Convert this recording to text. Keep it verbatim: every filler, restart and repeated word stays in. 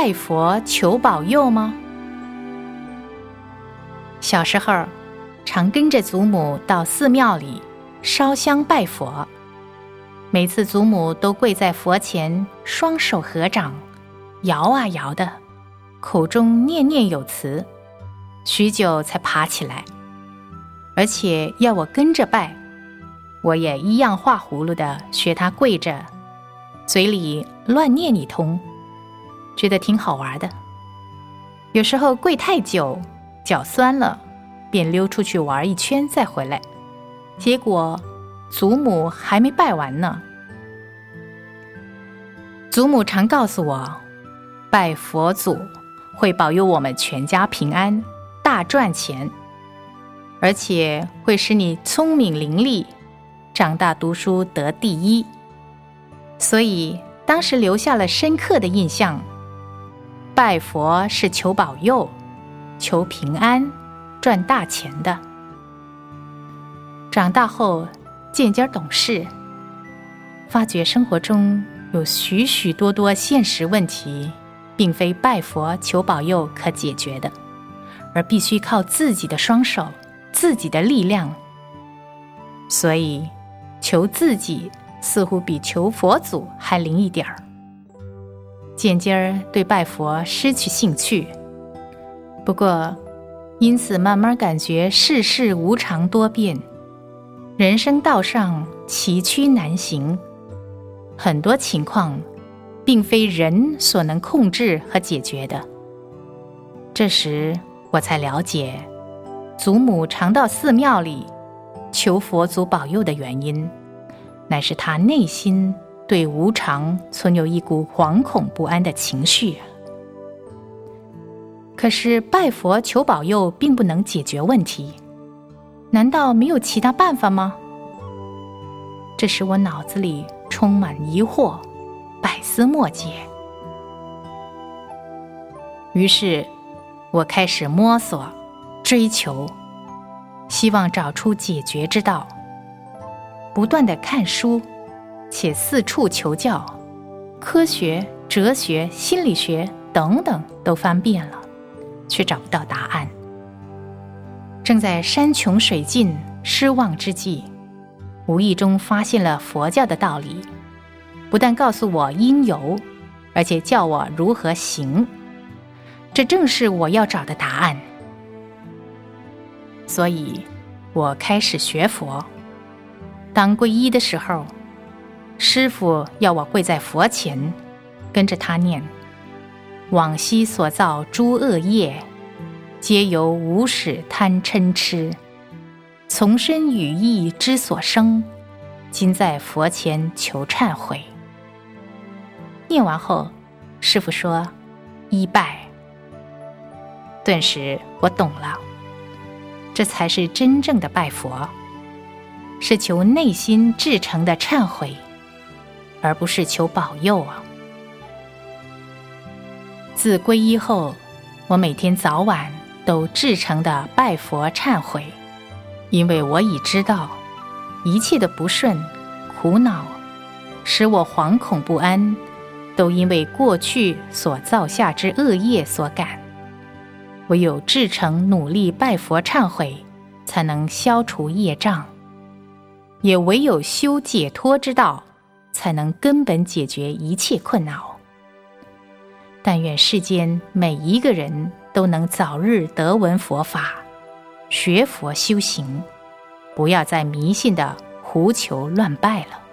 拜佛求保佑吗？小时候常跟着祖母到寺庙里烧香拜佛，每次祖母都跪在佛前，双手合掌，摇啊摇的，口中念念有词，许久才爬起来，而且要我跟着拜。我也一样画葫芦的学她跪着，嘴里乱念一通，觉得挺好玩的。有时候跪太久，脚酸了，便溜出去玩一圈再回来，结果祖母还没拜完呢。祖母常告诉我，拜佛祖会保佑我们全家平安，大赚钱，而且会使你聪明伶俐，长大读书得第一。所以当时留下了深刻的印象，拜佛是求保佑、求平安、赚大钱的。长大后渐渐懂事，发觉生活中有许许多多现实问题，并非拜佛求保佑可解决的，而必须靠自己的双手、自己的力量。所以，求自己似乎比求佛祖还灵一点儿。渐渐儿对拜佛失去兴趣，不过，因此慢慢感觉世事无常多变，人生道上崎岖难行，很多情况并非人所能控制和解决的。这时我才了解祖母常到寺庙里求佛祖保佑的原因，乃是她内心对无常存有一股惶恐不安的情绪。可是拜佛求保佑并不能解决问题，难道没有其他办法吗？这时我脑子里充满疑惑，百思莫解。于是我开始摸索、追求，希望找出解决之道，不断地看书，且四处求教，科学、哲学、心理学等等都翻遍了，却找不到答案。正在山穷水尽、失望之际，无意中发现了佛教的道理，不但告诉我因由，而且教我如何行。这正是我要找的答案。所以，我开始学佛。当皈依的时候，师父要我跪在佛前，跟着他念：往昔所造诸恶业，皆由无始贪嗔痴，从身语意之所生，今在佛前求忏悔。念完后，师父说一拜。顿时我懂了，这才是真正的拜佛，是求内心至诚的忏悔，而不是求保佑啊。自皈依后，我每天早晚都至诚地拜佛忏悔，因为我已知道一切的不顺、苦恼使我惶恐不安，都因为过去所造下之恶业所感，唯有至诚努力拜佛忏悔，才能消除业障，也唯有修解脱之道，才能根本解决一切困扰。但愿世间每一个人都能早日得闻佛法，学佛修行，不要再迷信的胡求乱拜了。